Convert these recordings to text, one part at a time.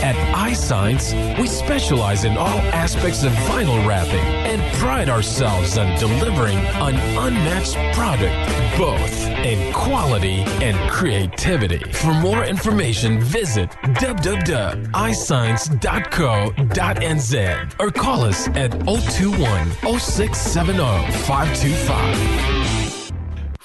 At iScience, we specialize in all aspects of vinyl wrapping and pride ourselves on delivering an unmatched product, both in quality and creativity. For more information, visit www.iscience.co.nz or call us at 021-0670-525.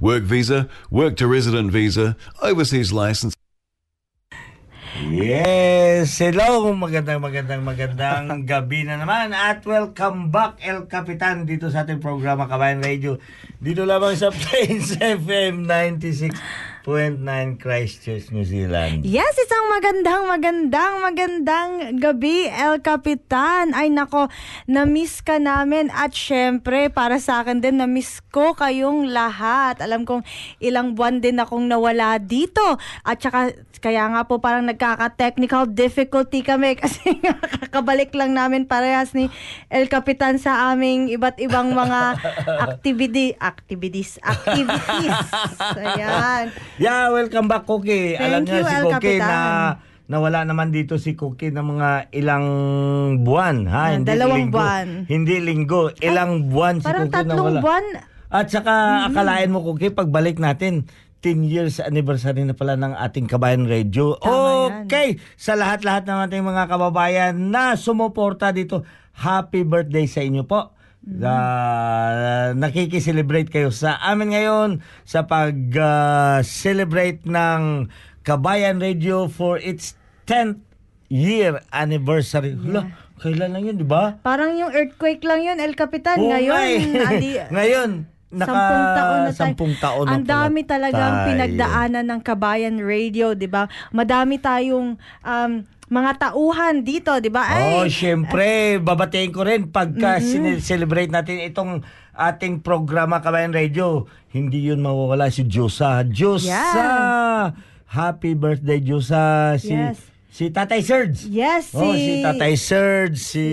Work visa, work to resident visa, overseas license. Yes, hello, magandang gabi na naman at welcome back El Kapitan dito sa ating programa Kabayan Radio. Dito lamang sa Plains FM 96.9 Christchurch, New Zealand. Yes, isang magandang gabi El Kapitan. Ay nako, na-miss ka namin at syempre para sa akin din na-miss ko kayong lahat. Alam kong ilang buwan din akong nawala dito at saka kaya nga po parang nagkaka-technical difficulty kami kasi kakabalik lang namin parehas ni El Kapitan sa aming iba't ibang mga activities. Ayan. Yeah, welcome back, Kokee. Alam niyo si Kokee na nawala naman dito si Kokee ng mga ilang buwan. Ha? Hindi dalawang linggo. Buwan. Hindi linggo. Ilang buwan si Kokee nawala. Parang 3 buwan. At saka akalain mo, Kokee, pagbalik natin, 10 years anniversary na pala ng ating Kabayan Radio. Tama okay! Yan. Sa lahat-lahat ng ating mga kababayan na sumuporta dito, happy birthday sa inyo po. Nakikiselebrate kayo sa amin ngayon sa pag-celebrate ng Kabayan Radio for its 10th year anniversary. Yeah. Kailan lang yun, di ba? Parang yung earthquake lang yun, El Kapitan. Oh, ngayon. 10 taon na tayo. Ang dami talagang pinagdaanan ng Kabayan Radio, di ba? Madami tayong mga tauhan dito, di ba? Oh, syempre. Babatiin ko rin pagka celebrate natin itong ating programa Kabayan Radio. Hindi yun mawawala si Diyosa. Yeah. Happy birthday, Diyosa. Si Tatay Serge. Yes, si Tatay Serge, si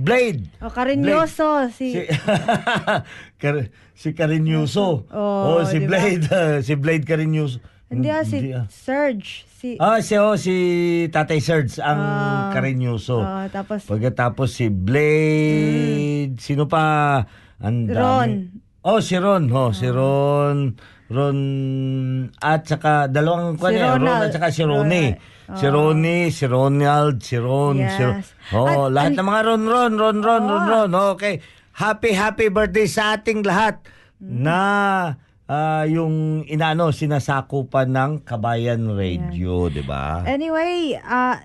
Blade. O, Carinyoso. Si Carinyoso. Si Blade. Si Blade Carinyoso. Hindi, si Serge. Si Tatay Serge ang Carinyoso. Pagkatapos si Blade. Sino pa? Ron. Si Ron. Ron. At saka dalawang Ron at saka si Ronnie. Si Ronnie, si Ronald, si Ron. Yes. Lahat ng mga Ron. Okay. Happy birthday sa ating lahat na yung sinasakupan ng Kabayan Radio, yeah. 'Di ba? Anyway,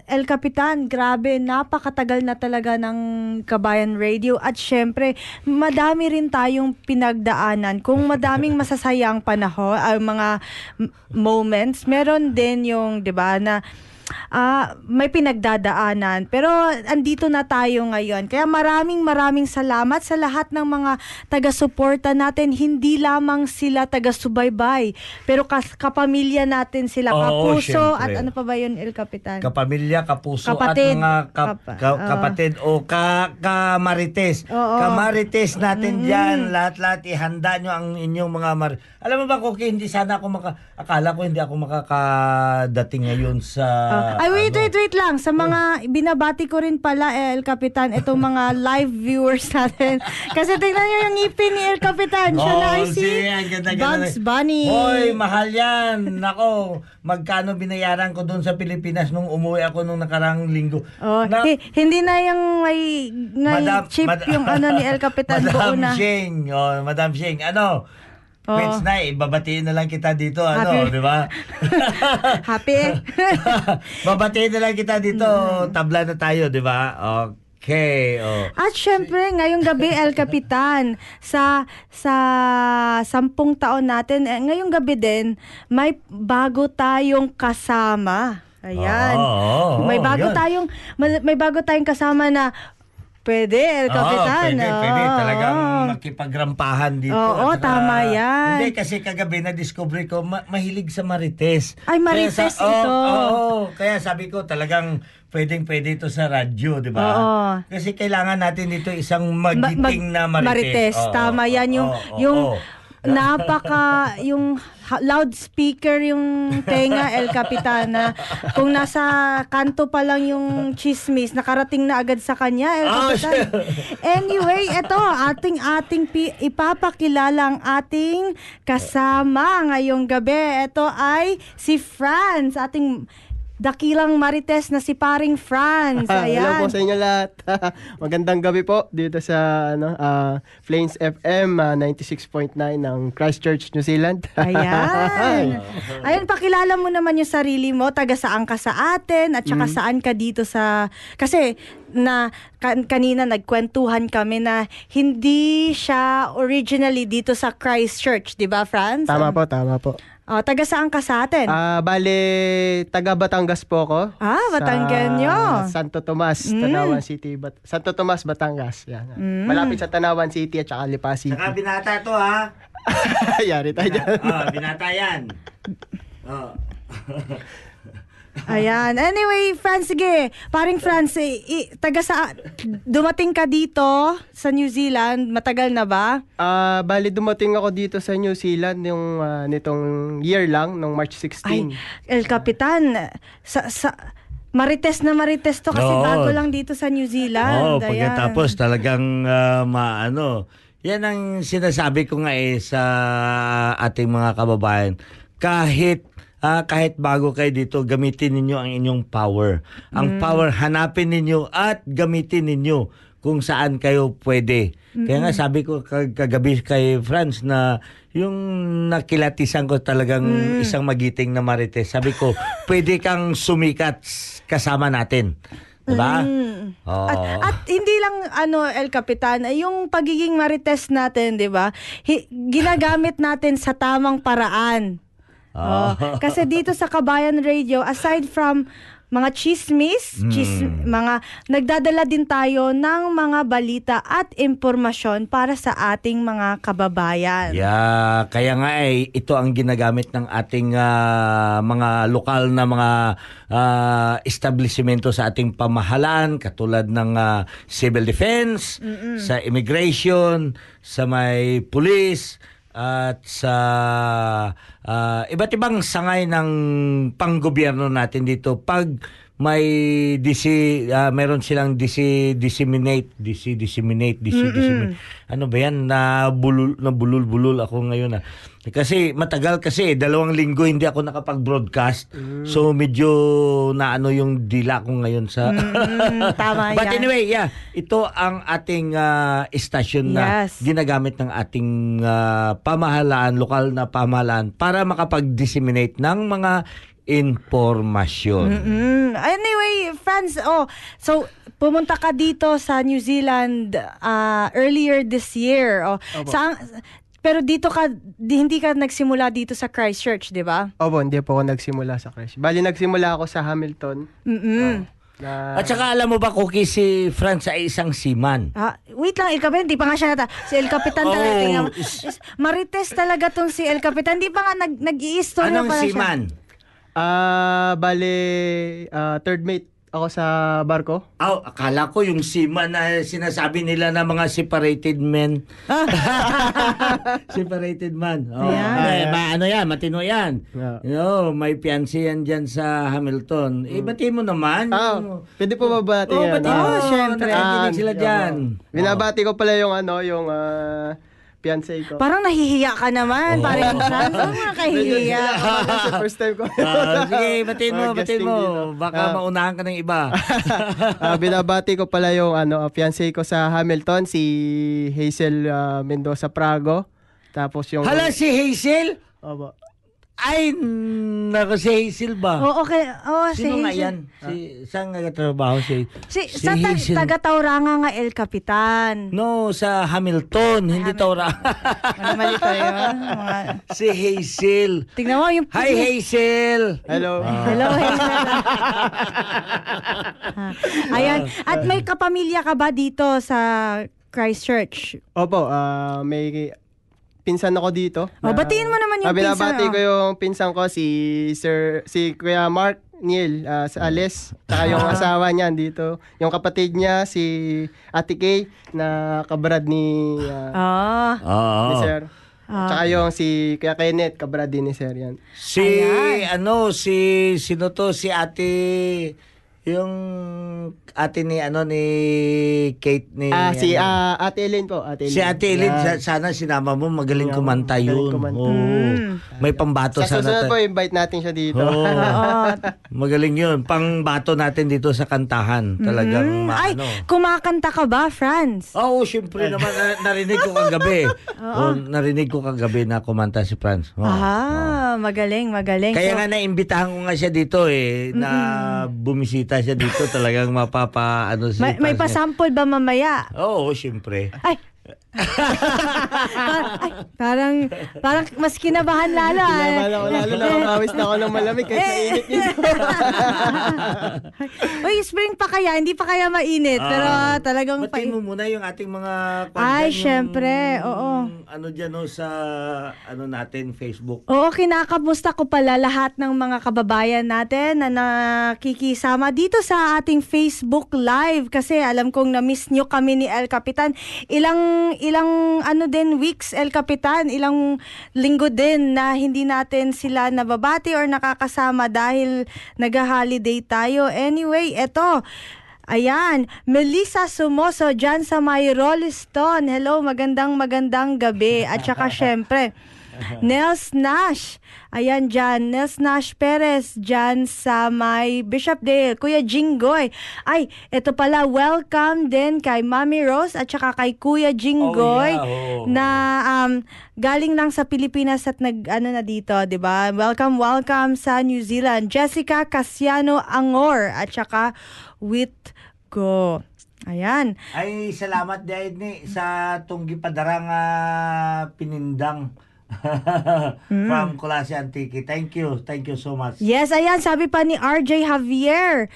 El Kapitan, grabe, napakatagal na talaga ng Kabayan Radio at syempre, madami rin tayong pinagdaanan. Kung madaming masasayang panahon, mga moments, meron din yung 'di ba na may pinagdadaanan. Pero andito na tayo ngayon. Kaya maraming salamat sa lahat ng mga taga-suporta natin. Hindi lamang sila taga-subaybay, pero kapamilya natin sila. Kapuso, at ano pa ba yun, El Kapitan? Kapamilya, kapuso, kapatid, at mga kapatid o kamarites. Kamarites natin dyan. Lahat-lahat ihanda nyo ang inyong mga alam mo ba, Kokee, hindi sana ako akala ko hindi ako makakadating ngayon sa... wait lang. Sa mga binabati ko rin pala, El Kapitan, itong mga live viewers natin. Kasi tingnan nyo yung ngipin ni El Kapitan. Siya na ay si Bugs Bunny. Hoy, mahal yan. Nako, magkano binayaran ko doon sa Pilipinas nung umuwi ako nung nakarang linggo. Hindi na yung may chip yung ano ni El Kapitan. Madam Sheng, ano? Pets na, babatiin na lang kita dito, ano, di ba? Happy. Babatiin na lang kita dito, tabla na tayo, di ba? Okay. At syempre, ngayong gabi, El Kapitan, sa 10 taon natin, ngayong gabi din, may bago tayong kasama. Ayan. May bago tayong kasama na pwede, El Kapitan. Pwede. Talagang makipagrampahan dito. Tama yan. Hindi, kasi kagabi na-discover ko, mahilig sa marites. Ay, marites ito. Kaya sabi ko, talagang pwedeng-pwede ito sa radyo, di ba? Kasi kailangan natin dito isang magiting na marites. Tama yan. Yung loudspeaker yung tenga, El Kapitana. Kung nasa kanto pa lang yung chismis, nakarating na agad sa kanya, El Kapitan. Anyway, ito, ating ipapakilala ang ating kasama ngayong gabi. Ito ay si Franz, ating dakilang marites na si Paring Franz. Ayan. Hello po sa inyo lahat. Magandang gabi po dito sa Plains FM 96.9 ng Christchurch, New Zealand. Ayan. Ayan, pakilala mo naman yung sarili mo. Taga saan ka sa atin at saka saan ka dito sa... Kasi kanina nagkwentuhan kami na hindi siya originally dito sa Christchurch, di ba, Franz? Tama po. Taga saan ka sa atin? Bale, taga Batangas po ako. Batangenyo. Santo Tomas, Tanauan City. Santo Tomas, Batangas. Yan. Malapit sa Tanauan City at saka Lipa City. Saka binata ito, ha? Yari tayo dyan. Binata yan. Ayan. Anyway, Franz, sige. Paring Franz, dumating ka dito sa New Zealand, matagal na ba? Bali, dumating ako dito sa New Zealand yung nitong year lang, nung March 16. Ay, El Kapitan, marites to kasi bago lang dito sa New Zealand. Pagkatapos talagang yan ang sinasabi ko nga sa ating mga kababayan. Kahit bago kayo dito, gamitin ninyo ang inyong power. Ang power, hanapin ninyo at gamitin ninyo kung saan kayo pwede. Kaya nga sabi ko kagabi kay Franz na yung nakilatisan ko talagang isang magiting na marites. Sabi ko, pwede kang sumikat kasama natin. Diba? At hindi lang El Kapitan, yung pagiging marites natin, diba? Ginagamit natin sa tamang paraan. Kasi dito sa Kabayan Radio, aside from mga chismis, mga nagdadala din tayo ng mga balita at impormasyon para sa ating mga kababayan. Yeah, kaya nga ito ang ginagamit ng ating mga lokal na mga establishmento sa ating pamahalaan, katulad ng civil defense, sa immigration, sa may police, at sa iba't ibang sangay ng panggobyerno natin dito. Pag may meron silang disseminate. Ano ba yan? Nabulul-bulul ako ngayon. Kasi matagal kasi, 2 linggo hindi ako nakapag-broadcast. So medyo yung dila ko ngayon sa... tama. But anyway, ito ang ating station na ginagamit ng ating pamahalaan, lokal na pamahalaan para makapag-disseminate ng mga informasyon. Anyway, Franz, so pumunta ka dito sa New Zealand earlier this year. Pero dito ka, hindi ka nagsimula dito sa Christchurch, di ba? Opo, hindi po ako nagsimula sa Christchurch. Bali, nagsimula ako sa Hamilton. At saka alam mo ba, Kokee, si Franz ay isang seaman. Wait lang, El Kapitan, di pa nga siya nata. Si El Kapitan talaga. Marites talaga tong si El Kapitan. Di pa nga nag-i-istorya pa siya. Anong seaman? Bali, third mate ako sa barko. Akala ko yung seaman na sinasabi nila na mga separated men. Separated man. Ano yan, matino yan. May fiancé yan dyan sa Hamilton. Ibati mo naman. Pwede po babati yan. Bati mo, syempre. Nakikinig sila dyan. Binabati ko pala yung ano, yung fiancé ko. Parang nahihiya ka naman. Parang nakahihiya. First time ko. Sige, batiin mo, batiin mo. Baka maunahan ka ng iba. Binabati ko pala yung fiancé ko sa Hamilton, si Hazel Mendoza Prago. Tapos yung... Hala, si Hazel? Opo. Ay, naku, si Hazel ba? Oo, okay. Sino nga yan? Saan nga katrabaho si Hazel? Sa taga-Tauranga nga, El Kapitan. No, sa Hamilton, hindi Tauranga. Mali tayo. Si Hazel. Tingnan mo yung... Hi, Hazel! Hello. Hello, Hazel. Ayan. At may kapamilya ka ba dito sa Christchurch? Opo, may... pinsan ako dito. Batiin mo naman yung pinsan. Binabati ko yung pinsan ko, si Kuya Mark Neil, sa Alice, saka yung asawa niya dito. Yung kapatid niya, si Ate Kay, na kabrad ni Sir. Tsaka yung si Kuya Kenneth, kabrad din ni Sir yan. Sino to? Si Ate... Yung ate ni Kate ni... si Ate Elin po. Ate Elin. Si Ate Elin, sana sinama mo, magaling kumanta yun. May pambato sana. Sa susunod po, invite natin siya dito. Magaling yun. Pangbato natin dito sa kantahan. Talagang maano. Ay, kumakanta ka ba, Franz? Oo, syempre naman. Narinig ko kagabi. Na kumanta si Franz. Magaling, magaling. Kaya nga naimbitahan ko nga siya dito na bumisita siya dito, talagang mapapaano siya. May pasample ba mamaya? Oo, syempre. Parang mas kinabahan lalo. Lalo na makawis na ako ng malamig kahit mainit nito. Spring pa kaya? Hindi pa kaya mainit. Pero talagang... Batiin mo muna yung ating mga... Ay, syempre. Oo. Ano dyan sa ano natin, Facebook. Oo, kinakamusta ko pala lahat ng mga kababayan natin na nakikisama dito sa ating Facebook Live. Kasi alam kong na-miss nyo kami ni El Kapitan. Ilang ano din weeks, El Kapitan, ilang linggo din na hindi natin sila nababati or nakakasama dahil nag-holiday tayo. Anyway, eto. Ayan, Melissa Sumoso dyan sa may Rolleston. Hello, magandang gabi. At saka syempre, Nels Nash. Ayan dyan, Nels Nash Perez dyan sa may Bishopdale. Kuya Jinggoy. Ay, eto pala, welcome din kay Mami Rose at saka kay Kuya Jinggoy na galing lang sa Pilipinas at na dito, diba? Welcome sa New Zealand. Jessica Casiano Angor at saka Wit Go. Ayan. Ay, salamat din sa Tunggi Padarang Pinindang from Kulasi Antique. Thank you. Thank you so much. Yes, ayan. Sabi pa ni RJ Javier,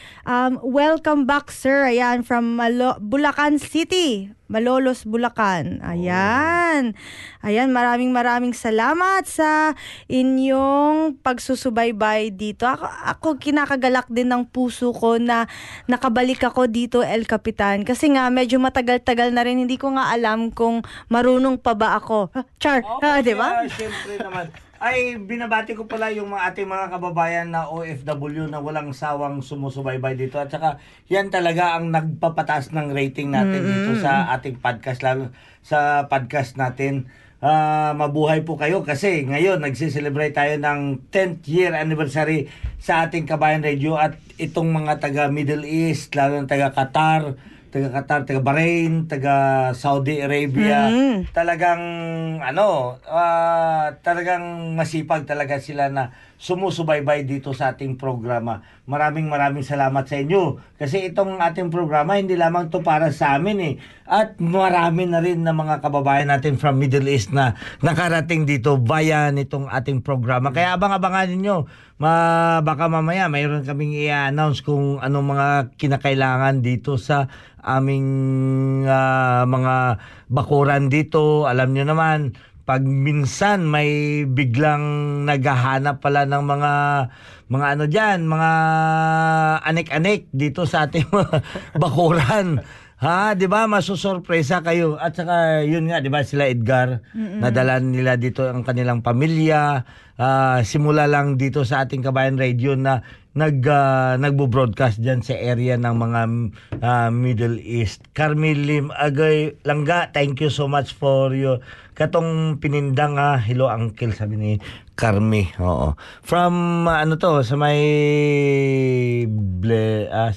welcome back, sir. Ayan, from Bulacan City. Malolos, Bulacan. Ayan. Ayan, maraming salamat sa inyong pagsusubaybay dito. Ako kinakagalak din ng puso ko na nakabalik ako dito, El Kapitan. Kasi nga, medyo matagal-tagal na rin. Hindi ko nga alam kung marunong pa ba ako. Char, diba? Siyempre naman. Ay, binabati ko pala yung ating mga kababayan na OFW na walang sawang sumusubaybay dito. At saka, yan talaga ang nagpapataas ng rating natin dito sa ating podcast, lalo sa podcast natin. Mabuhay po kayo kasi ngayon nagsiselebrate tayo ng 10th year anniversary sa ating Kabayan Radio at itong mga taga Middle East, lalo ng taga Qatar, taga Qatar, taga Bahrain, taga Saudi Arabia. Mm-hmm. Talagang ano, talagang masipag talaga sila na sumusubaybay dito sa ating programa. Maraming salamat sa inyo. Kasi itong ating programa, hindi lamang to para sa amin eh. At marami na rin na mga kababayan natin from Middle East na nakarating dito via nitong ating programa. Kaya abang-abangan ninyo. Baka mamaya mayroon kaming i-announce kung anong mga kinakailangan dito sa aming mga bakuran dito. Alam nyo naman, pag minsan may biglang naghahanap pala ng mga ano dyan, mga anek-anek dito sa ating bakuran. Ha, 'di ba? Masusurpresa kayo. At saka 'yun nga, 'di ba, sila Edgar, nadala nila dito ang kanilang pamilya. Simula lang dito sa ating Kabayan Radio na nagbo-broadcast diyan sa area ng mga Middle East. Carmel Lim Agay Langga, thank you so much for your katong Pinindang. Hello uncle, sabi ni Carmi. Oo. From ano to, sa may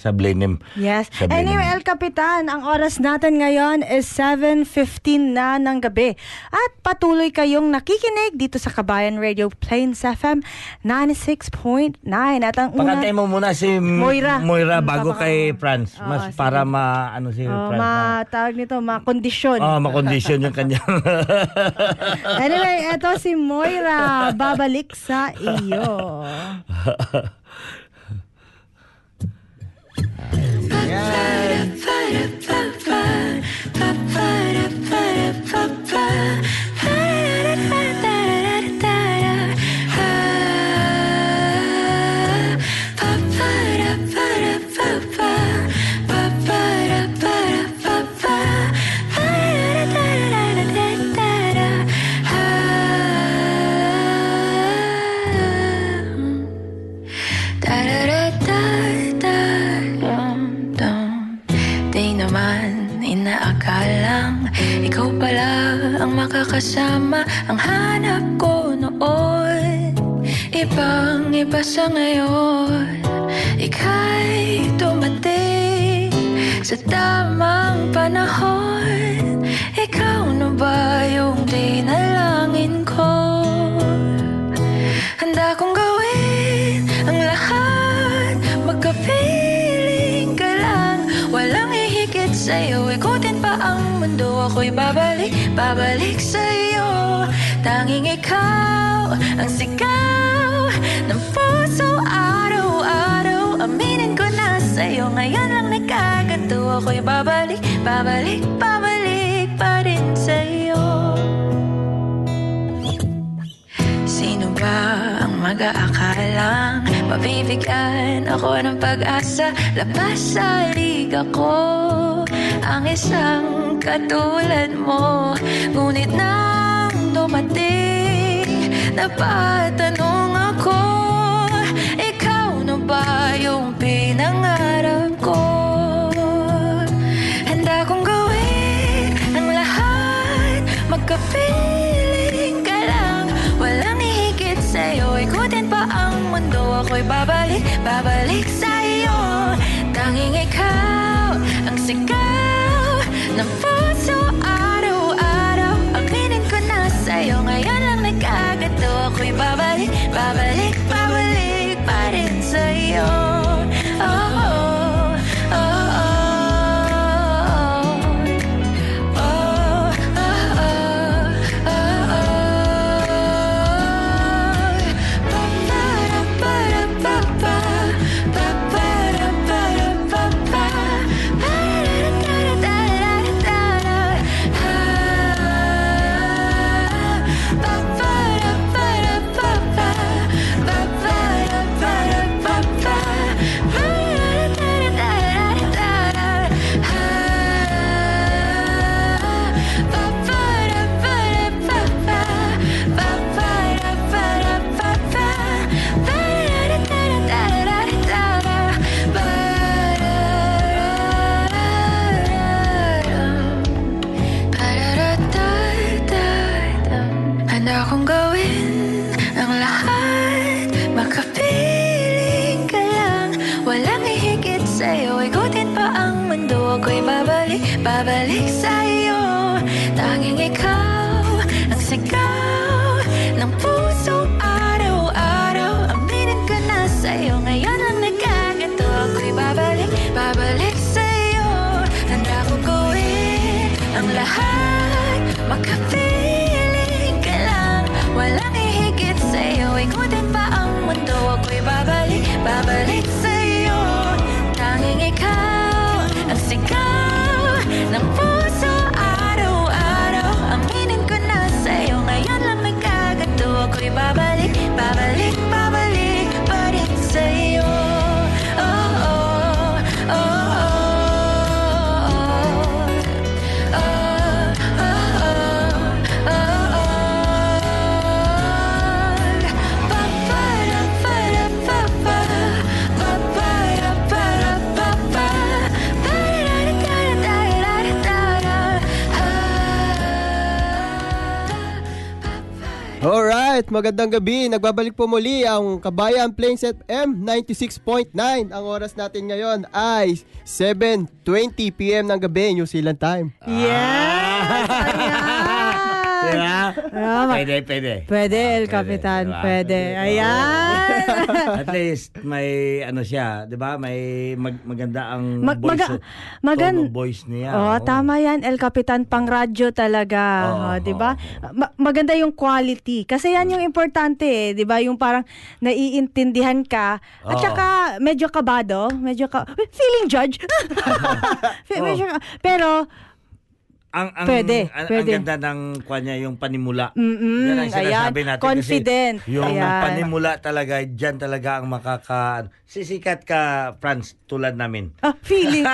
sa Blenheim. Yes. Sa Blenheim. Anyway, El Kapitan, ang oras natin ngayon is 7:15 na ng gabi. At patuloy kayong nakikinig dito sa Kabayan Radio Plains FM 96.9. At ang pakantay mo muna si Moira bago kay Franz. Mas para maano si Franz. Matawag nito, makondisyon. Oh, makondisyon yung kanya. Anyway, eto si Moira. Babalik sa iyo. Yan. Inaakarang ikaw pala ang makakasama. Ang hanap ko noon, ibang iba sa ngayon. Ika'y dumating sa tamang panahon. Ikaw na ba yung dinalangin ko? Handa kong gawin ang lahat, magkapiling ka lang, walang higit sa'yo. Ikutin pa ang mundo, ako'y babalik sa'yo. Tanging ikaw ang sigaw ng puso araw-araw. Aminin ko na sa'yo, ngayon lang nagkaganto. Ako'y babalik pa rin sa'yo. Sino ba ang mag-aakalang mabibigyan ako ng pag-asa? Labas sa liga ko, ang isang katulad mo. Ngunit nang dumating, napatanong ako, ikaw na ba yung pinangarap ko? Handa kong gawin ang lahat, magkapiling ka lang, walang ihigit sa'yo. Ikutin pa ang mundo, ako'y babalik sa'yo. Tanging ikaw ang sigaw ng puso araw-araw. Aminin ko na sa'yo, ngayon lang nagkagato. Ako'y babalik pa rin sa'yo. Oh, oh, oh, oh, oh, oh, oh, oh, oh. Sa'yo, ikutin pa ang mundo, ako'y Babalik sa'yo, tanging ikaw ang sigaw ng puso araw-araw. Aminin ko na sa'yo, ngayon ang nagkagato. Ako'y babalik, babalik sa'yo. Handa kong gawin ang lahat, makapiling ka lang. Walang ihigit sa'yo, ikutin pa ang mundo. Ako'y babalik, babalik sa'yo. Tanging ikaw ang sigaw ng puso araw-araw. Aminin ko na sa'yo, ngayon lang may kagato. Ako'y babalik, babalik, babalik pa rin sa'yo. Oh, oh, oh, oh, oh, oh, oh, oh. Pa-pa-ra-pa-ra-pa-pa, pa-pa-ra-pa-ra-pa-pa, pa-ra-ra-ra-ra-ra. Alright, magandang gabi. Nagbabalik po muli ang Kabayan Plains FM 96.9. Ang oras natin ngayon ay 7:20 PM ng gabi, New Zealand time. Yes! Ayan! Pwede, El Kapitan. Pwede. Ayan! At least may ano siya, di ba? May maganda ang voice niya. Oh, tama yan, El Kapitan. Pang radyo talaga. Oh, di ba? Maganda yung quality. Kasi yan yung importante eh, di ba? Yung parang naiintindihan ka. At saka medyo kabado, feeling judge. Pero Ang ganda ng kanya, yung panimula. Yan ang sinasabi natin. Confident. Kasi yung panimula talaga, dyan talaga ang sisikat ka, Franz, tulad namin. Ah, feeling.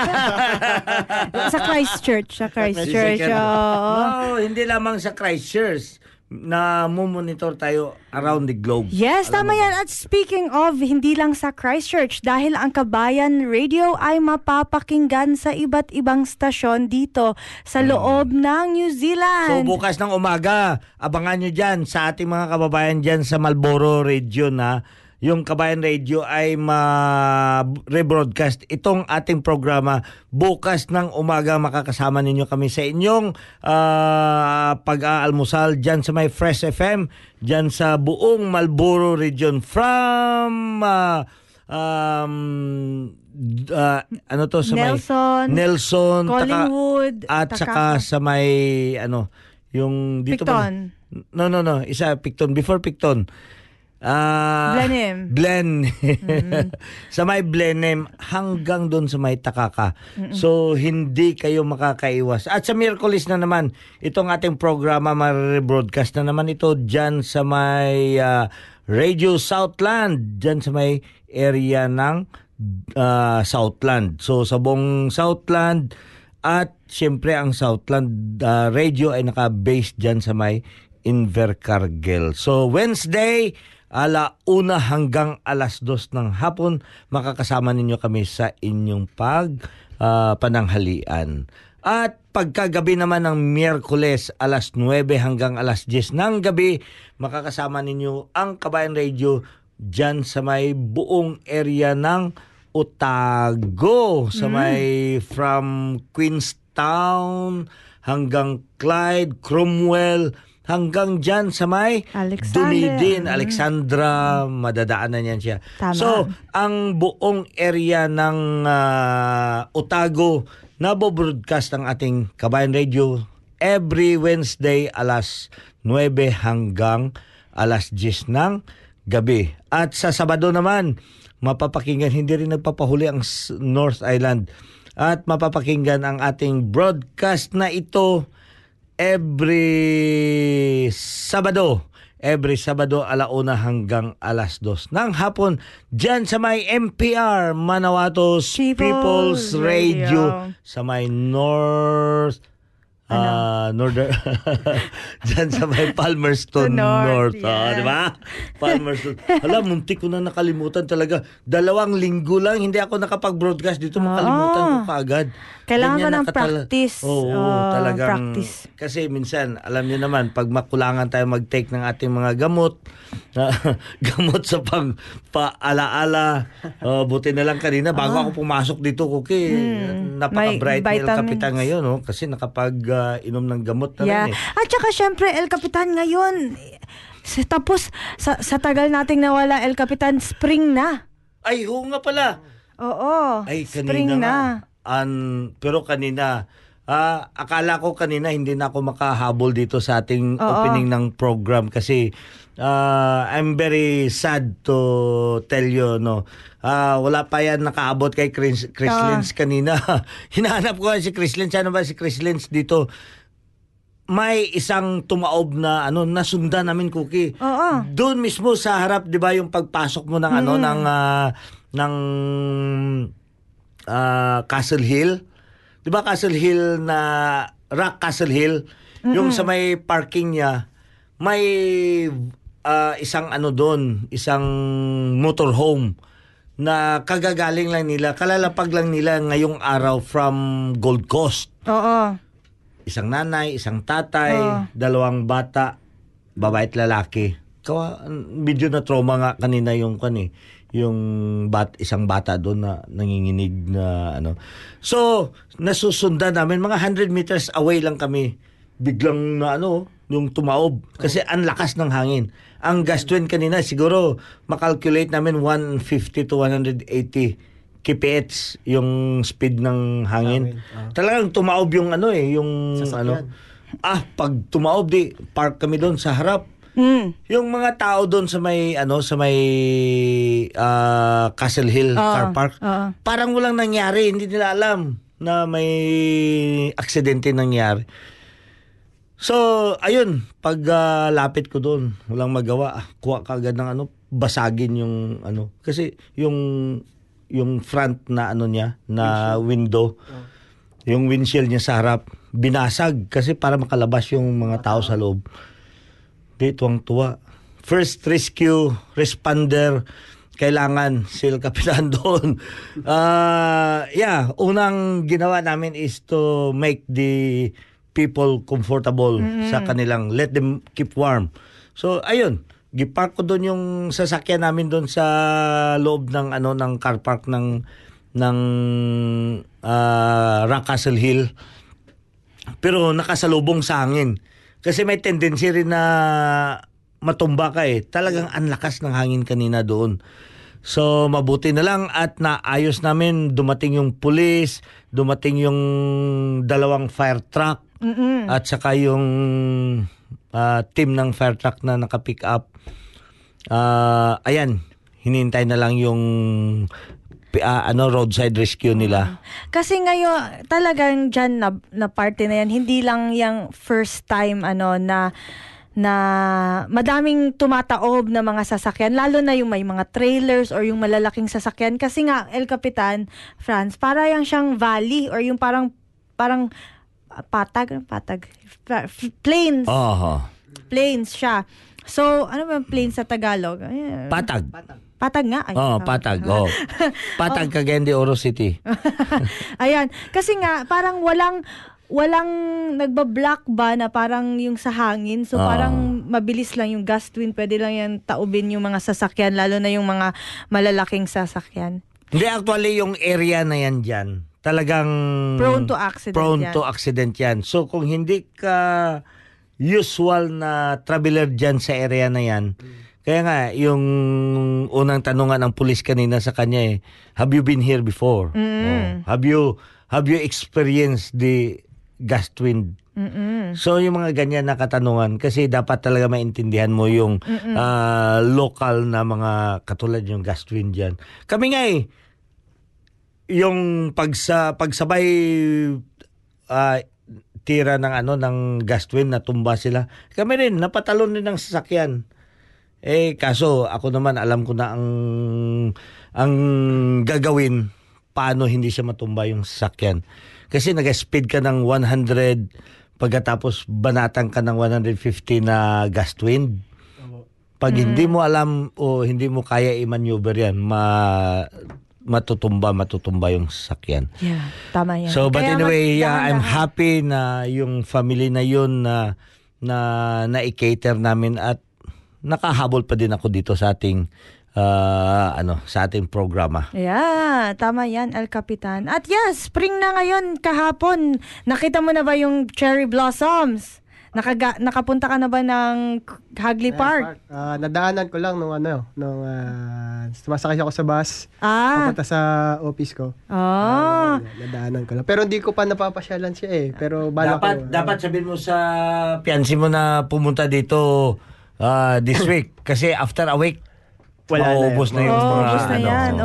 Sa Christchurch. No, hindi lamang sa Christchurch. Na monitor tayo around the globe. Yes, tama yan. At speaking of, hindi lang sa Christchurch, dahil ang Kabayan Radio ay mapapakinggan sa iba't ibang stasyon dito sa loob ng New Zealand. So bukas ng umaga, abangan nyo dyan sa ating mga kababayan dyan sa Marlborough Region na yung Kabayan Radio ay ma-rebroadcast itong ating programa. Bukas ng umaga makakasama ninyo kami sa inyong pag-aalmusal dyan sa may Fresh FM, dyan sa buong Marlborough Region from sa Nelson, Collingwood, saka sa may yung dito Picton. Isa Picton, before Picton. Blenheim. Sa may Blenheim hanggang doon sa may Takaka. So hindi kayo makakaiwas. At sa Miyerkules na naman, itong ating programa ma-rebroadcast na naman ito diyan sa may Radio Southland, diyan sa may area ng Southland. So sa buong Southland at siyempre ang Southland Radio ay naka-base diyan sa may Invercargill. So Wednesday 1:00 hanggang 2:00 ng hapon, makakasama ninyo kami sa inyong pananghalian. At pagkagabi naman ng Miyerkules 9:00 hanggang 10:00 ng gabi, makakasama ninyo ang Kabayan Radio dyan sa may buong area ng Otago, sa may from Queenstown hanggang Clyde, Cromwell, hanggang dyan sa may Dunedin, Alexandra, madadaanan yan siya. Tama. So, ang buong area ng Otago, nabobroadcast ang ating Kabayan Radio every Wednesday 9:00 hanggang 10:00 ng gabi. At sa Sabado naman, mapapakinggan, hindi rin nagpapahuli ang North Island. At mapapakinggan ang ating broadcast na ito every Sabado 1:00 hanggang 2:00 ng hapon dyan sa may MPR, Manawatos People's Radio, sa may North Northern dyan sa may Palmerston North. Yeah. Oh, di ba? Palmerston. Alam, muntik ko na nakalimutan talaga. 2 linggo lang, hindi ako nakapag-broadcast dito. Makalimutan ko pa agad. Kailangan ko ng practice. Oo, talagang practice. Kasi minsan, alam niyo naman, pag makulangan tayo mag-take ng ating mga gamot, gamot sa pag-paalaala. Buti na lang kanina, bago ako pumasok dito, Kuki, napaka-bright na El Kapitan ngayon. Oh, kasi nakapag-inom ng gamot na rin. Eh. At saka syempre, El Kapitan ngayon, tapos sa tagal nating nawala, El Kapitan, spring na. Ay, ho nga pala. Oo, ay, spring na. Pero kanina, akala ko kanina hindi na ako makahabol dito sa ating opening ng program kasi I'm very sad to tell you, no. Wala pa yan nakaabot kay Chris Lenz kanina. Hinahanap ko si Chris Lenz. Ano ba si Chris Lenz dito? May isang tumaob na nasunda namin, Cookie. Doon mismo sa harap, 'di ba, yung pagpasok mo ng Castle Hill. 'Di ba Castle Hill na Rock Castle Hill, yung sa may parking niya, may isang doon, isang motorhome na kagagaling lang nila, kalalapag lang nila ngayong araw from Gold Coast. Oo. Isang nanay, isang tatay, 2 bata, babae at lalaki. Medyo na trauma nga kanina yung isang bata doon na nanginginig na . So, nasusundan namin. Mga 100 meters away lang kami. Biglang na yung tumaob. Kasi ang lakas ng hangin. Ang gastuin kanina, siguro, makalculate namin 150 to 180 kph yung speed ng hangin. Talagang tumaob yung sasakyan. Pag tumaob, park kami doon sa harap. Yung mga tao doon sa may Castle Hill car park, parang walang nangyari, hindi nila alam na may aksidente nangyari. So ayun, paglapit ko doon, walang magawa, kuha kaagad ng basagin yung kasi yung front na niya na window, yung windshield niya sa harap binasag kasi para makalabas yung mga tao sa loob. Tuwang-tuwa. First rescue responder, kailangan si El Kapitan doon. Unang ginawa namin is to make the people comfortable sa kanilang, let them keep warm. So, ayun, gipark ko doon yung sasakyan namin doon sa loob ng ng car park ng Rock Castle Hill. Pero nakasalubong sa hangin. Kasi may tendency rin na matumba ka . Talagang anlakas ng hangin kanina doon. So, mabuti na lang at naayos namin. Dumating yung pulis, dumating yung 2 fire truck, at saka yung team ng fire truck na nakapick up. Hinintay na lang yung roadside rescue nila. Kasi ngayon talagang diyan na parte na yan, hindi lang yung first time na madaming tumataob na mga sasakyan, lalo na yung may mga trailers or yung malalaking sasakyan, kasi nga El Kapitan Franz, para yang siyang valley or yung parang patag plains. Plains siya. So, ano ba plains sa Tagalog? Patag. Patag nga. Patag. Patag, Cagayan de Oro City. Ayan. Kasi nga, parang walang nagbablock ba na parang yung sa hangin. So, parang mabilis lang yung gas twin. Pwede lang yan taubin yung mga sasakyan, lalo na yung mga malalaking sasakyan. Hindi, actually, yung area na yan dyan, talagang prone to accident yan. So, kung hindi ka usual na traveler dyan sa area na yan, kaya nga, yung unang tanungan ng pulis kanina sa kanya have you been here before? Have you experienced the gas wind? So, yung mga ganyan na katanungan, kasi dapat talaga maintindihan mo yung local na mga katulad yung gas wind dyan. Kami nga yung pagsabay tira ng ng gas wind, natumba sila. Kami rin, napatalon din ng sasakyan. Kaso ako naman alam ko na ang gagawin paano hindi siya matumba yung sasakyan. Kasi nag-speed ka ng 100 pagkatapos banatan ka ng 150 na gust wind, pag hindi mo alam o hindi mo kaya i-maneuver yan, matutumba yung sasakyan. Yeah, tama yan. So, but kaya anyway, I'm happy na yung family na yun na i-cater namin at nakahabol pa din ako dito sa ating sa ating programa. Yeah, tama yan, El Kapitan. At yes, spring na ngayon kahapon. Nakita mo na ba yung cherry blossoms? Nakapunta ka na ba ng Hagley Park? Nadaanan ko lang nung sumasakay ako sa bus papunta sa office ko. Nadaanan ko lang. Pero hindi ko pa napapasyalan siya eh. Pero dapat sabihin mo sa fiancé mo na pumunta dito this week kasi after a week maubos na yung mga.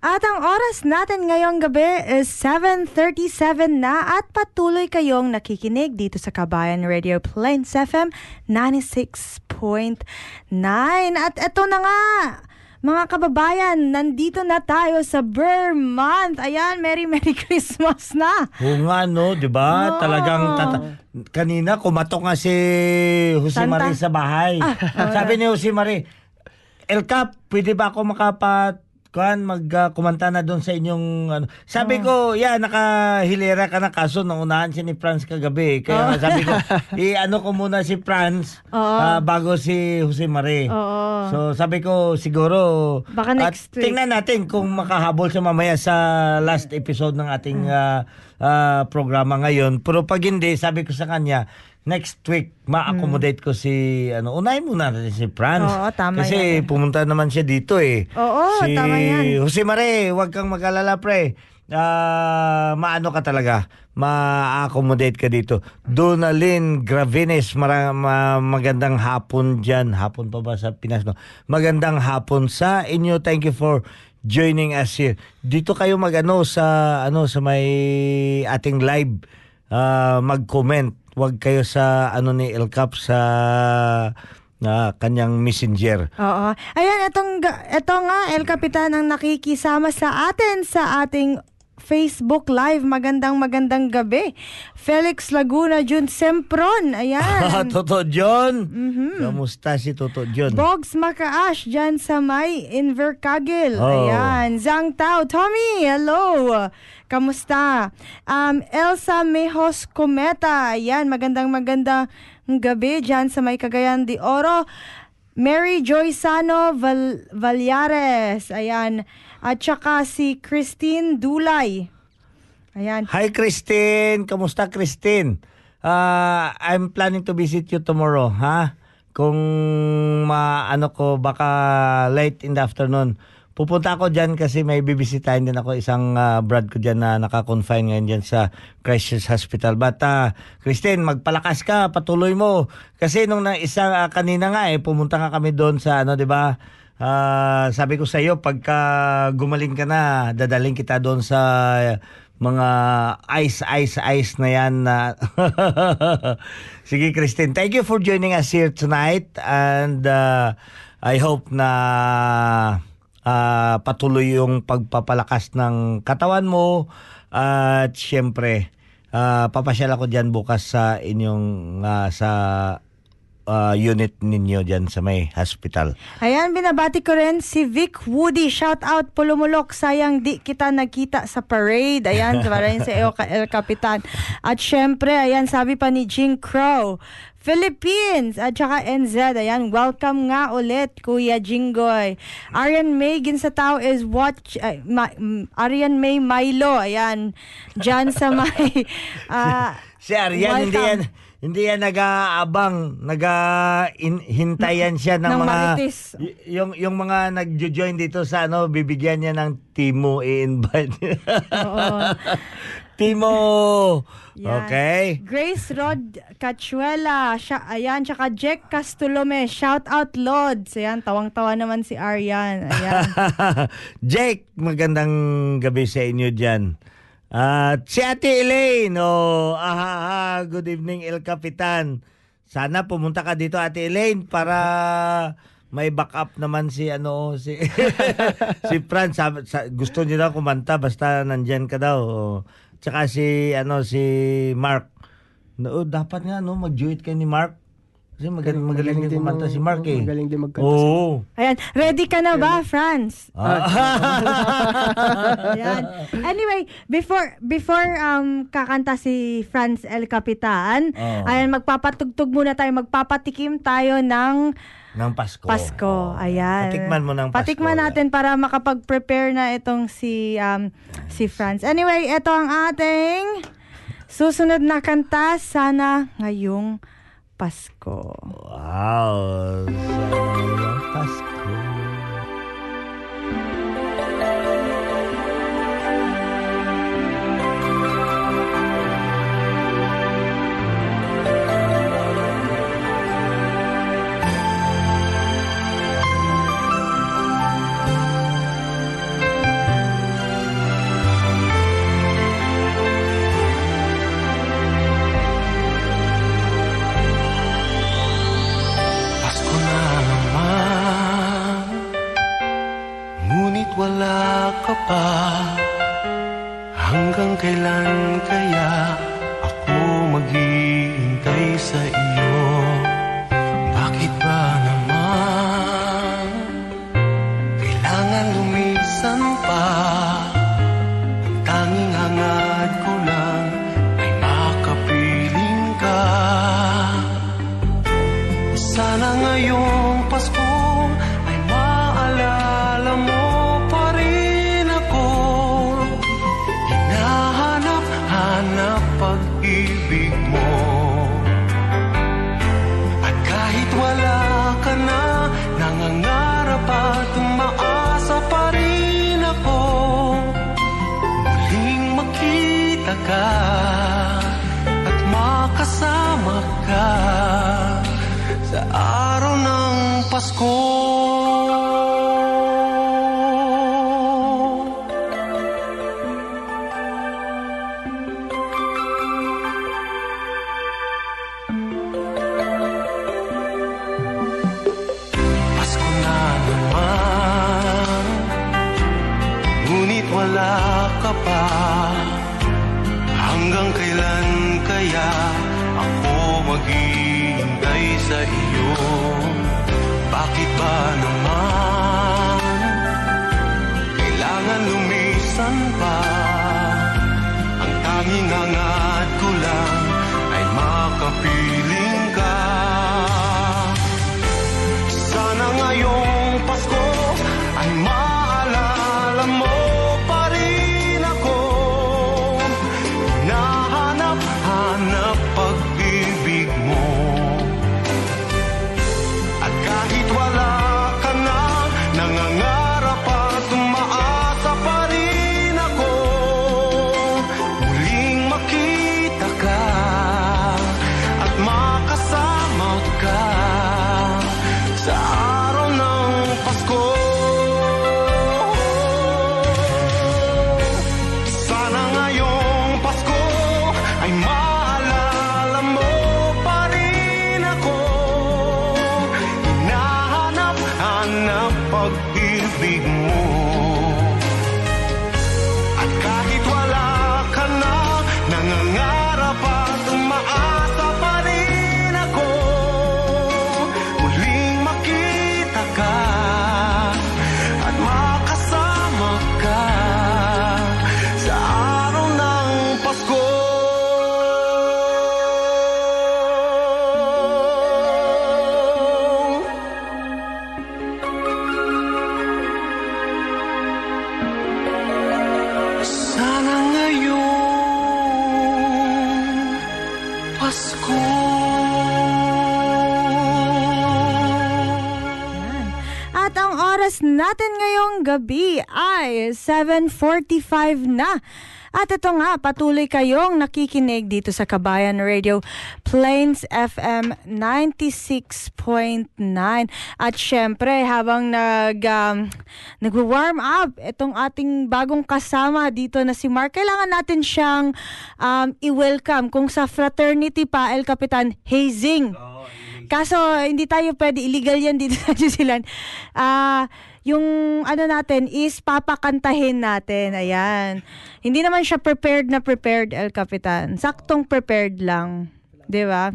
At ang oras natin ngayong gabi is 7:37 na at patuloy kayong nakikinig dito sa Kabayan Radio Plains FM 96.9. At eto na nga, mga kababayan, nandito na tayo sa Burr Month. Ayan, Merry Merry Christmas na. Oo nga, no? Diba? No. Talagang kanina kumatok nga si Jose Marie sa bahay. Sabi ni Jose Marie, El Cap, pwede ba ako makapat kuan magkumanta na doon sa inyong ano. Sabi ko, yeah, nakahilera ka na kaso naunahan si ni Franz kagabi. Kaya sabi ko, i-ano ko muna si Franz bago si Jose Marie. So sabi ko, siguro, baka next week. Tingnan natin kung makahabol siya mamaya sa last episode ng ating programa ngayon. Pero pag hindi, sabi ko sa kanya, next week, ma-accommodate ko si, unahin muna natin si Franz. Oo, tama kasi yan. Pumunta naman siya dito eh. Oo, si tama yan. Jose Marie, huwag kang mag-alala, pre. Maano ka talaga, ma-accommodate ka dito. Donalyn Gravines, magandang hapon dyan. Hapon pa ba sa Pinas, no? Magandang hapon sa inyo. Thank you for joining us here. Dito kayo mag-ano sa may ating live, mag-comment. Huwag kayo sa ni El Cap sa kanyang messenger. Oo. Ayan, ito nga El Kapitan ang nakikisama sa atin sa ating Facebook Live. Magandang gabi. Felix Laguna, Jun Sempron. Ayan. Toto John. Mm-hmm. Kamusta si Toto John? Bogs Makaash, dyan sa may Invercargill. Oh. Ayan. Zhang Tao. Tommy, hello. Kamusta? Elsa Mejos Cometa. Ayan, magandang gabi dyan sa may Cagayan de Oro. Mary Joysano Valyares. Ayan. At saka si Christine Dulay. Ayan. Hi, Christine. Kamusta, Christine? I'm planning to visit you tomorrow, ha? Kung baka late in the afternoon. Pupunta ako dyan kasi may bibisitahin din ako isang brad ko dyan na naka-confine ngayon dyan sa Christchurch Hospital. But, Christine, magpalakas ka, patuloy mo. Kasi nung isang kanina nga pumunta nga kami doon sa ano, di ba? Sabi ko sa iyo, pagka gumaling ka na, dadaling kita doon sa mga ice na yan. Sige, Christine. Thank you for joining us here tonight. And I hope na patuloy yung pagpapalakas ng katawan mo. At syempre, papasyal ako dyan bukas sa inyong sa unit ninyo dyan sa may hospital. Ayan, binabati ko rin si Vic Woody. Shout out, Pulumulok. Sayang di kita nakita sa parade. Ayan, para rin sa El Kapitan. At syempre, ayan, sabi pa ni Jing Crow, Philippines at saka NZ. Ayan, welcome nga ulit, Kuya Jinggoy. Arian May, Ginsatao is watch. Arian May Milo. Ayan, dyan sa may si Arian, hindi yan nag-aabang, hintayan siya ng mga marites. Yung mga nagjo-join dito sa ano, bibigyan niya ng Timo, i-invite. Oo. Timo. Yan. Okay. Grace Rod Cachuela, ayan, tsaka Jack Castulome, shout out Lord. Ayan, tawang-tawa naman si Arian. Ayan. Jack, magandang gabi sa inyo diyan. At si Ate Elin, good evening El Kapitan. Sana pumunta ka dito, Ate Elin, para may backup naman si si Franz. Gusto niya daw kumanta basta nandiyan ka daw. Tsaka si Mark. No, dapat nga mag-duet kay ni Mark. Kasi magaling din kumanta si Mark . Magaling din magkanta si Mark. Ayan. Ready ka na ba, Franz? Ayan. Anyway, before kakanta si Franz El Kapitan, ayan, magpapatugtog muna tayo, magpapatikim tayo ng Pasko. Ayan. Patikman mo ng Pasko. Patikman natin para makapag-prepare na itong si Franz. Anyway, ito ang ating susunod na kanta, Sana Ngayong Pasko. Wow! Sana Pasko. Wala ka pa, hanggang kailan kaya ako maghihintay sa iyo? Bakit ba naman kailangan lumisan pa? Ang tanging hangad ko lang ay makapiling ka. Sana ngayong Pasko ay maalala mo na pag-ibig mo. At kahit wala ka na, nangangarap at umaasa pa rin ako, muling makita ka at makasama ka sa araw ng Pasko. Hanggang kailan kaya ako maghihintay sa iyo? Bakit ba naman kailangan lumisan pa? Ang tanging hangad ko lang ay makapiling ka. Sana ngayong Pasko ay maalala mo na pag-ibig mo. At kahit wala ka na, nangangarap at Pasko. At ang oras natin ngayong gabi ay 7:45 na. At ito nga, patuloy kayong nakikinig dito sa Kabayan Radio, Plains FM 96.9. At syempre, habang nag-warm up, itong ating bagong kasama dito na si Mark, kailangan natin siyang i-welcome. Kung sa fraternity pa, El Kapitan, hazing. Kaso, hindi tayo pwede, illegal yan dito sa New Zealand. Yung ano natin is papakantahin natin. Ayan. Hindi naman siya prepared na prepared, El Kapitan. Saktong prepared lang. Diba?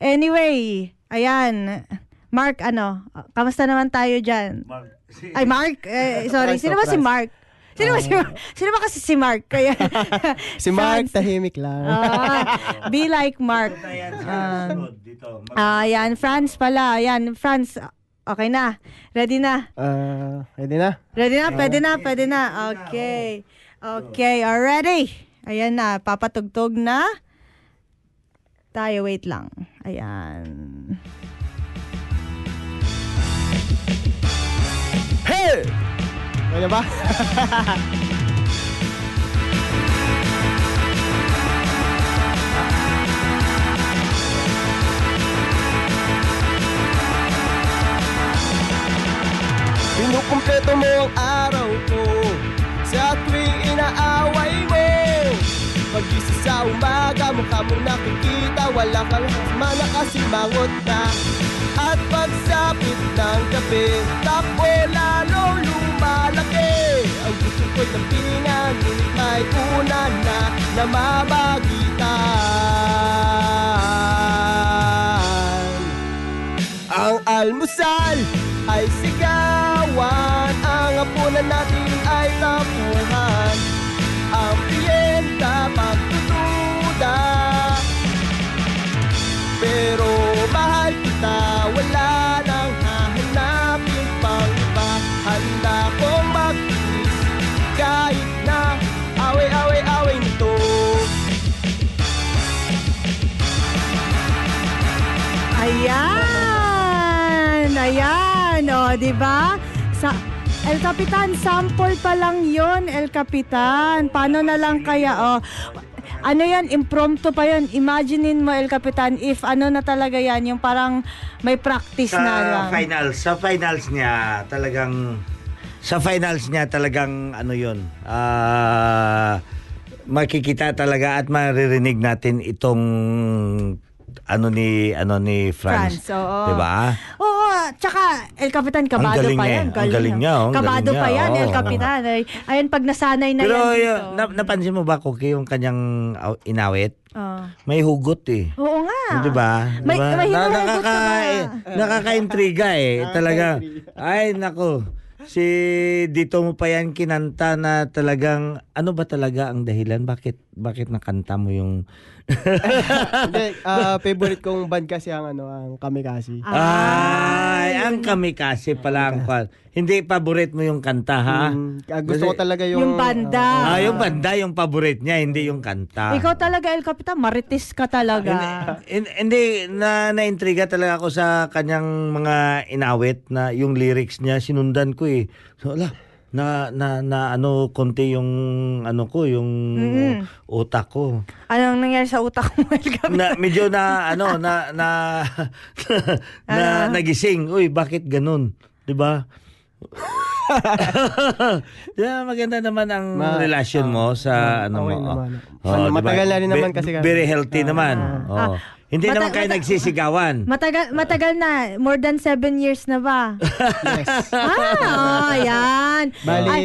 Anyway, ayan. Mark, ano? Kamusta naman tayo dyan? Mark. Sorry. Sino ba si Mark? Sino ba kasi si Mark? Kaya, si Mark, tahimik lang. Be like Mark. Ayan, Franz pala. Ayan, Franz. Okay na. Ready na? Ready na? Pwede na. Okay, already. Ayan na. Papatugtog na. Tayo, wait lang. Ayan. Hey! Pwede ba? Pinukumpleto mo ang araw ko sa tuwing inaaway mo. Pag-isa sa umaga, mukha mo nakikita, wala kang mana kasi mangot na. At pagsapit ng gabi, tako lalong lumalaki. Ang gusto ko'y tapingan, ngunit may unan na namabagitan. Ang almusal ay sigawan, ang hapunan natin ay tapuhan, ang piyenta pagtutuda. Pero mahal kita, wala nang hahanapin pang iba. Handa kong magtiis kahit na away-away-away nito. Ayan no, 'di ba? Sa El Kapitan, sample pa lang 'yon, El Kapitan. Paano na lang kaya oh? Ano 'yan? Impromptu pa 'yon. Imaginein mo, El Kapitan, if ano na talaga 'yan, yung parang may practice sa na lang. Sa finals niya talagang ano 'yon. Makikita talaga at maririnig natin itong ano ni Franz, oo. 'Di ba? Oo, tsaka El Kapitan, kabado pa 'yan. Ang galing niya. Kabado pa 'yan, El Kapitan. Ayun, pag nasanay na 'yan. Pero napansin mo ba, Kokee, yung kanyang inawit? May hugot eh. Oo nga. 'Di ba? May hugot ka ba? Nakakaintriga eh. Talaga. Ay, nako. Si dito mo pa 'yan kinanta na talagang ano ba talaga ang dahilan bakit nakanta mo yung favorite kong band kasi ang Kamikasi. Ang Kamikasi pala ang fan. Hindi paborito mo yung kanta ha? Gusto ko talaga yung banda. Yung banda yung paborito niya, hindi yung kanta. Ikaw talaga, El Kapitan, marites ka talaga. Hindi na-intriga talaga ako sa kanyang mga inawit na yung lyrics niya sinundan ko. So konti yung ano ko, yung utak ko. Anong nangyari sa utak mo? Medyo na nagising. Uy, bakit ganun? 'Di ba? Yeah, maganda naman ang relasyon mo sa ano mo. Matagal na rin naman kasi. Very healthy naman. Hindi naman kayo nagsisigawan. Matagal na. More than 7 years na ba? Yes. Ayan. Bali,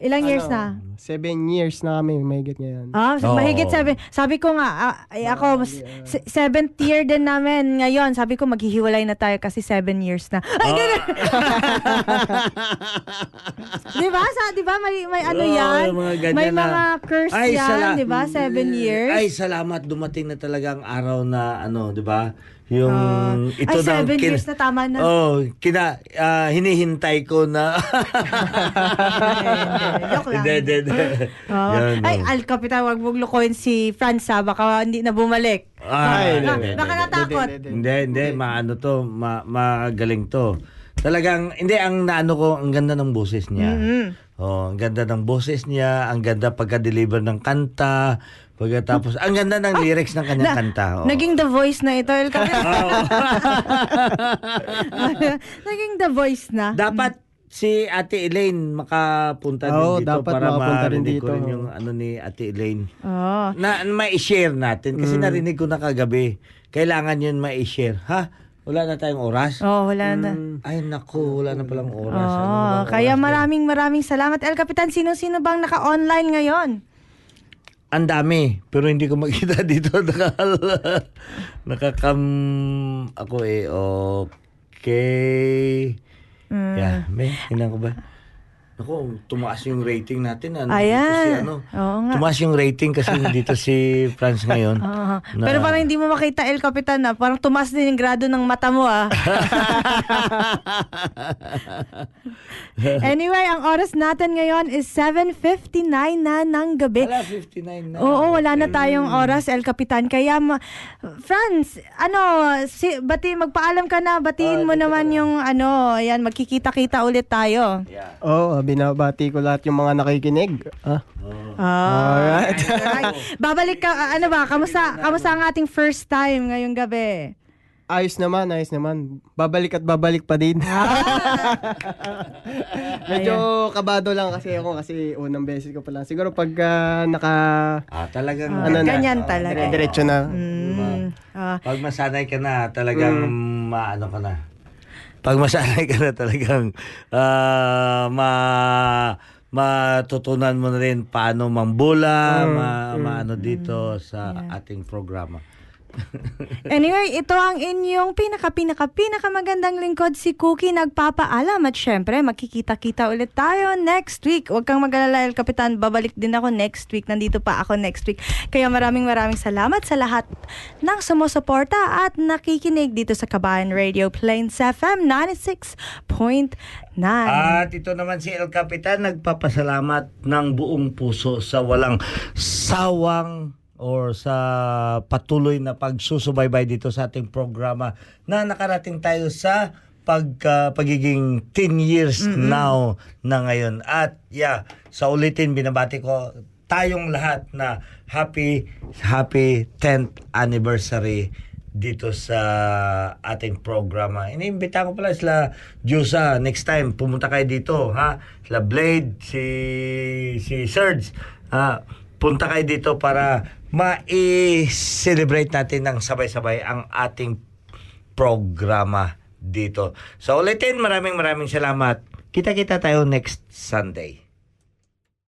ilang years na? 7 years na kami. Mahigit ngayon. Mahigit 7. Sabi ko nga, ako, 7th year din namin ngayon. Sabi ko, maghihiwalay na tayo kasi 7 years na. Ay, gano'n. Diba? Diba? May ano yan? May mga curse yan. Diba? 7 years. Ay, salamat. Dumating na talaga ang araw na ano, 'di ba? Yung ito na 7 years na tama na. Oh, hinihintay ko na. Hindi. Ay, El Kapitan, wag mong lukoyin si Franz, baka hindi na bumalik. Ay, baka natakot. Hindi, maano to, magaling to. Talagang hindi ang naano ko, ang ganda ng boses niya. Mm-hmm. Oh, ang ganda ng boses niya, ang ganda pagka-deliver ng kanta. Pagkatapos, ang ganda ng lyrics ng kanyang kanta. Oh. Naging The Voice na ito, El Kapitan. Naging The Voice na. Dapat si Ate Elin makapunta din dito para marinig ko rin yung ano ni Ate Elin. Oh. Na mai-share natin kasi narinig ko na kagabi. Kailangan yun mai-share. Ha? Wala na tayong oras? Oo, wala na. Ay, naku, wala na palang oras. Oo, kaya oras maraming salamat. El Kapitan, sino-sino bang naka-online ngayon? Ang dami, pero hindi ko makita dito. Ako eh, okay. Yeah, hinang ko ba? Naku, tumaas yung rating natin. Tumaas yung rating kasi dito si Franz ngayon. Pero parang hindi mo makita, El Kapitan, parang tumaas din yung grado ng mata mo. Anyway, ang oras natin ngayon is 7:59 na ng gabi. Wala, 59 na. Oo, wala na tayong oras, El Kapitan. Kaya, Franz, magpaalam ka na, batiin mo naman yung magkikita-kita ulit tayo. Yeah. Binabati ko lahat yung mga nakikinig. Alright. Babalik ka, kamusta ang ating first time ngayong gabi? Ayos naman. Babalik pa din. Medyo kabado lang kasi ako kasi unang beses ko pa lang. Siguro pag ganyan talaga. Diretso na. Pag masanay ka na, talagang maano ka na. Pag masanay ka na talagang matutunan mo na rin paano mambula, dito sa ating programa. Anyway, ito ang inyong pinakamagandang lingkod, si Cookie nagpapaalam at syempre makikita-kita ulit tayo next week. Huwag kang mag-alala, El Kapitan, babalik din ako next week. Nandito pa ako next week. Kaya maraming salamat sa lahat ng sumusuporta at nakikinig dito sa Kabayan Radio Plains FM 96.9. At ito naman si El Kapitan, nagpapasalamat ng buong puso sa walang sawang or sa patuloy na pagsusubaybay dito sa ating programa na nakarating tayo sa pagiging 10 years now na ngayon. At sa ulitin, binabati ko tayong lahat na happy 10th anniversary dito sa ating programa. Iniimbita ko pala sila Jusa, next time pumunta kayo dito, ha? Sila Blade, si Serge, ha? Punta kayo dito para ma-celebrate natin ng sabay-sabay ang ating programa dito. So ulitin, maraming salamat. Kita-kita tayo next Sunday.